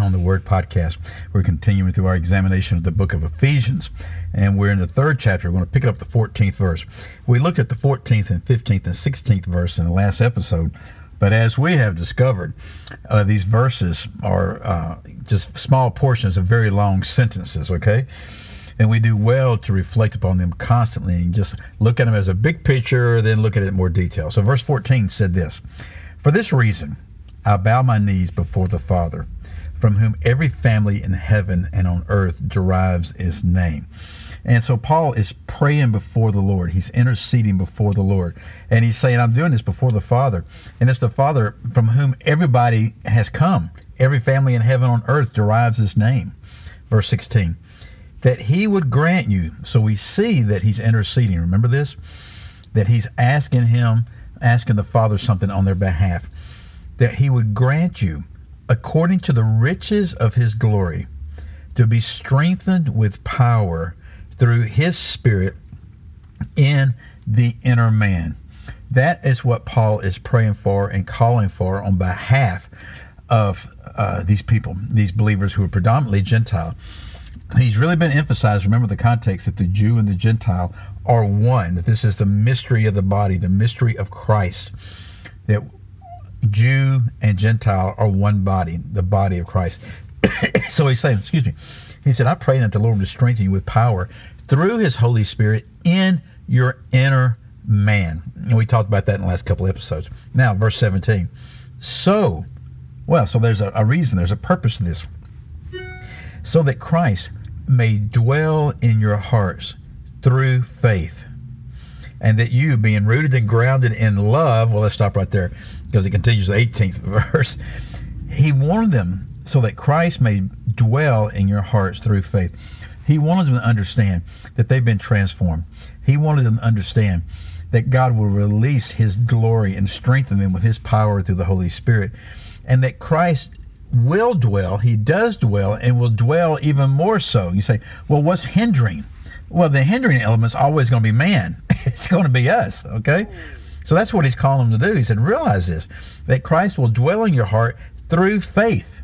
on the Word Podcast. We're continuing through our examination of the book of Ephesians, and we're in the third chapter. We're going to pick it up the 14th verse. We looked at the 14th and 15th and 16th verse in the last episode, but as we have discovered, these verses are just small portions of very long sentences, okay? And we do well to reflect upon them constantly and just look at them as a big picture, then look at it in more detail. So verse 14 said this, "For this reason, I bow my knees before the Father, from whom every family in heaven and on earth derives its name." And so Paul is praying before the Lord. He's interceding before the Lord. And he's saying, I'm doing this before the Father. And it's the Father from whom everybody has come. Every family in heaven on earth derives his name. Verse 16, that he would grant you. So we see that he's interceding. Remember this? That he's asking the Father something on their behalf. That he would grant you, according to the riches of his glory, to be strengthened with power through his Spirit in the inner man. That is what Paul is praying for and calling for on behalf of these people, these believers who are predominantly Gentile. He's really been emphasized, remember the context, that the Jew and the Gentile are one, that this is the mystery of the body, the mystery of Christ, that Jew and Gentile are one body, the body of Christ. So he's saying, he said, I pray that the Lord will strengthen you with power through his Holy Spirit in your inner man. And we talked about that in the last couple episodes. Now, verse 17. So there's a reason, there's a purpose to this. So that Christ may dwell in your hearts through faith, and that you, being rooted and grounded in love, well, let's stop right there, because it continues the 18th verse. He warned them so that Christ may dwell in your hearts through faith. He wanted them to understand that they've been transformed. He wanted them to understand that God will release his glory and strengthen them with his power through the Holy Spirit, and that Christ will dwell, he does dwell, and will dwell even more so. You say, well, what's hindering? Well, the hindering element's always going to be man. It's going to be us, okay? So that's what he's calling them to do. He said, realize this, that Christ will dwell in your heart through faith.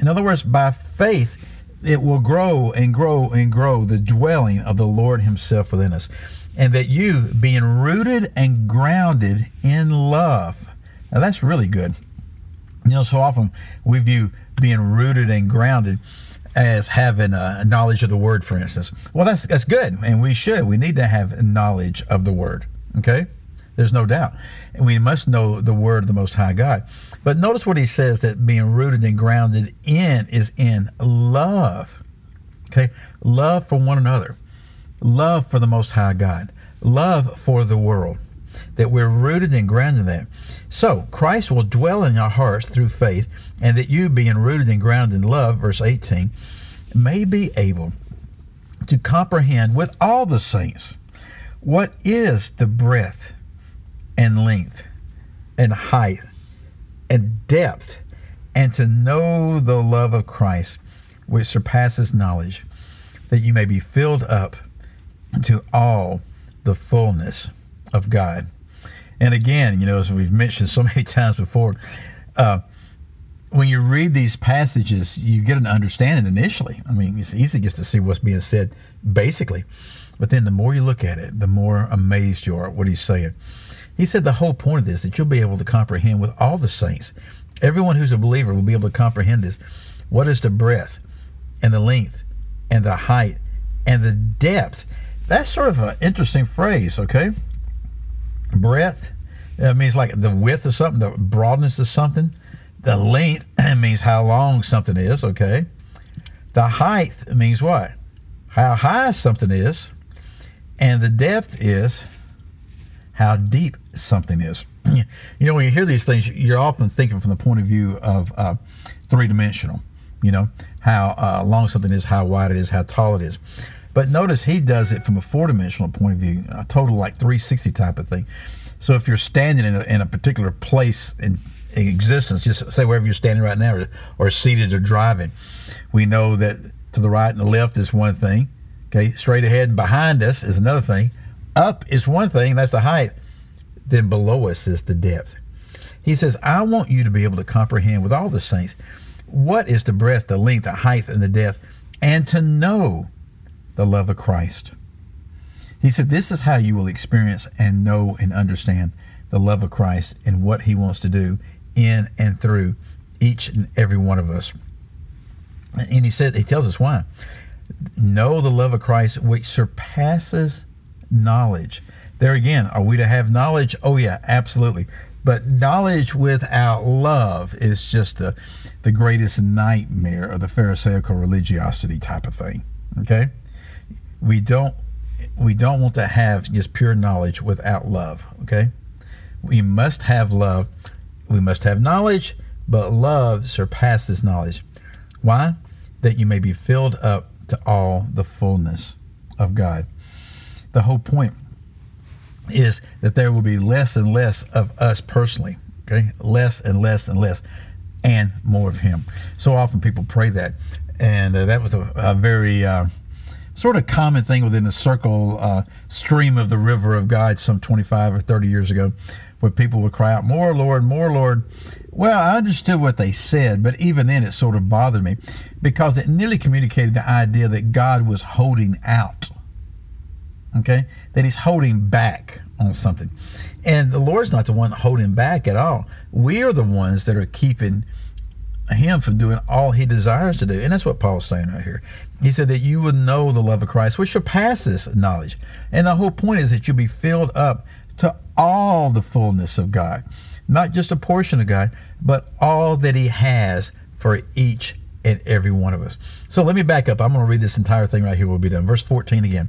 In other words, by faith, it will grow and grow and grow, the dwelling of the Lord himself within us. And that you, being rooted and grounded in love. Now, that's really good. You know, so often we view being rooted and grounded as having a knowledge of the word, for instance. Well, that's good, and we should. We need to have knowledge of the word, okay? There's no doubt. And we must know the word of the Most High God. But notice what he says, that being rooted and grounded in is in love. Okay? Love for one another. Love for the Most High God. Love for the world. That we're rooted and grounded in that. So Christ will dwell in our hearts through faith, and that you, being rooted and grounded in love, verse 18, may be able to comprehend with all the saints what is the breadth and length and height and depth, and to know the love of Christ, which surpasses knowledge, that you may be filled up to all the fullness of God. And again, you know, as we've mentioned so many times before, when you read these passages, you get an understanding initially. I mean, it's easy just to see what's being said basically, but then the more you look at it, the more amazed you are at what he's saying. He said the whole point of this, that you'll be able to comprehend with all the saints. Everyone who's a believer will be able to comprehend this. What is the breadth and the length and the height and the depth? That's sort of an interesting phrase, okay? Breadth, it means like the width of something, the broadness of something. The length, it means how long something is, okay? The height, it means what? How high something is. And the depth is how deep something is. You know, when you hear these things, you're often thinking from the point of view of three-dimensional, you know, how long something is, how wide it is, how tall it is. But notice he does it from a four-dimensional point of view, a total like 360 type of thing. So if you're standing in a particular place in existence, just say wherever you're standing right now, or seated or driving, we know that to the right and the left is one thing. Okay, straight ahead and behind us is another thing. Up is one thing, that's the height. Then below us is the depth. He says, I want you to be able to comprehend with all the saints what is the breadth, the length, the height, and the depth, and to know the love of Christ. He said, this is how you will experience and know and understand the love of Christ and what he wants to do in and through each and every one of us. And he said, he tells us why. Know the love of Christ, which surpasses knowledge. There again, are we to have knowledge? Oh yeah, absolutely. But knowledge without love is just the greatest nightmare of the Pharisaical religiosity type of thing. Okay? We don't want to have just pure knowledge without love. Okay? We must have love. We must have knowledge, but love surpasses knowledge. Why? That you may be filled up to all the fullness of God. The whole point is that there will be less and less of us personally, okay? Less and less and less, and more of him. So often people pray that, and that was a very sort of common thing within the circle stream of the river of God some 25 or 30 years ago, where people would cry out, more Lord, more Lord. Well, I understood what they said, but even then it sort of bothered me because it nearly communicated the idea that God was holding out. Okay, that he's holding back on something. And the Lord's not the one holding back at all. We are the ones that are keeping him from doing all he desires to do. And that's what Paul's saying right here. He said that you would know the love of Christ, which surpasses knowledge. And the whole point is that you'll be filled up to all the fullness of God, not just a portion of God, but all that he has for each and every one of us. So let me back up. I'm going to read this entire thing right here. We'll be done. Verse 14 again.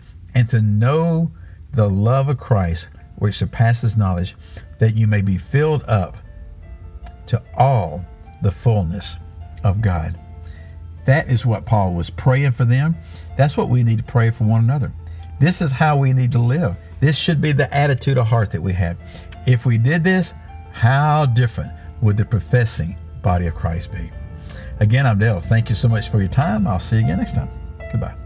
and to know the love of Christ, which surpasses knowledge, that you may be filled up to all the fullness of God. That is what Paul was praying for them. That's what we need to pray for one another. This is how we need to live. This should be the attitude of heart that we have. If we did this, how different would the professing body of Christ be? Again, I'm Dale. Thank you so much for your time. I'll see you again next time. Goodbye.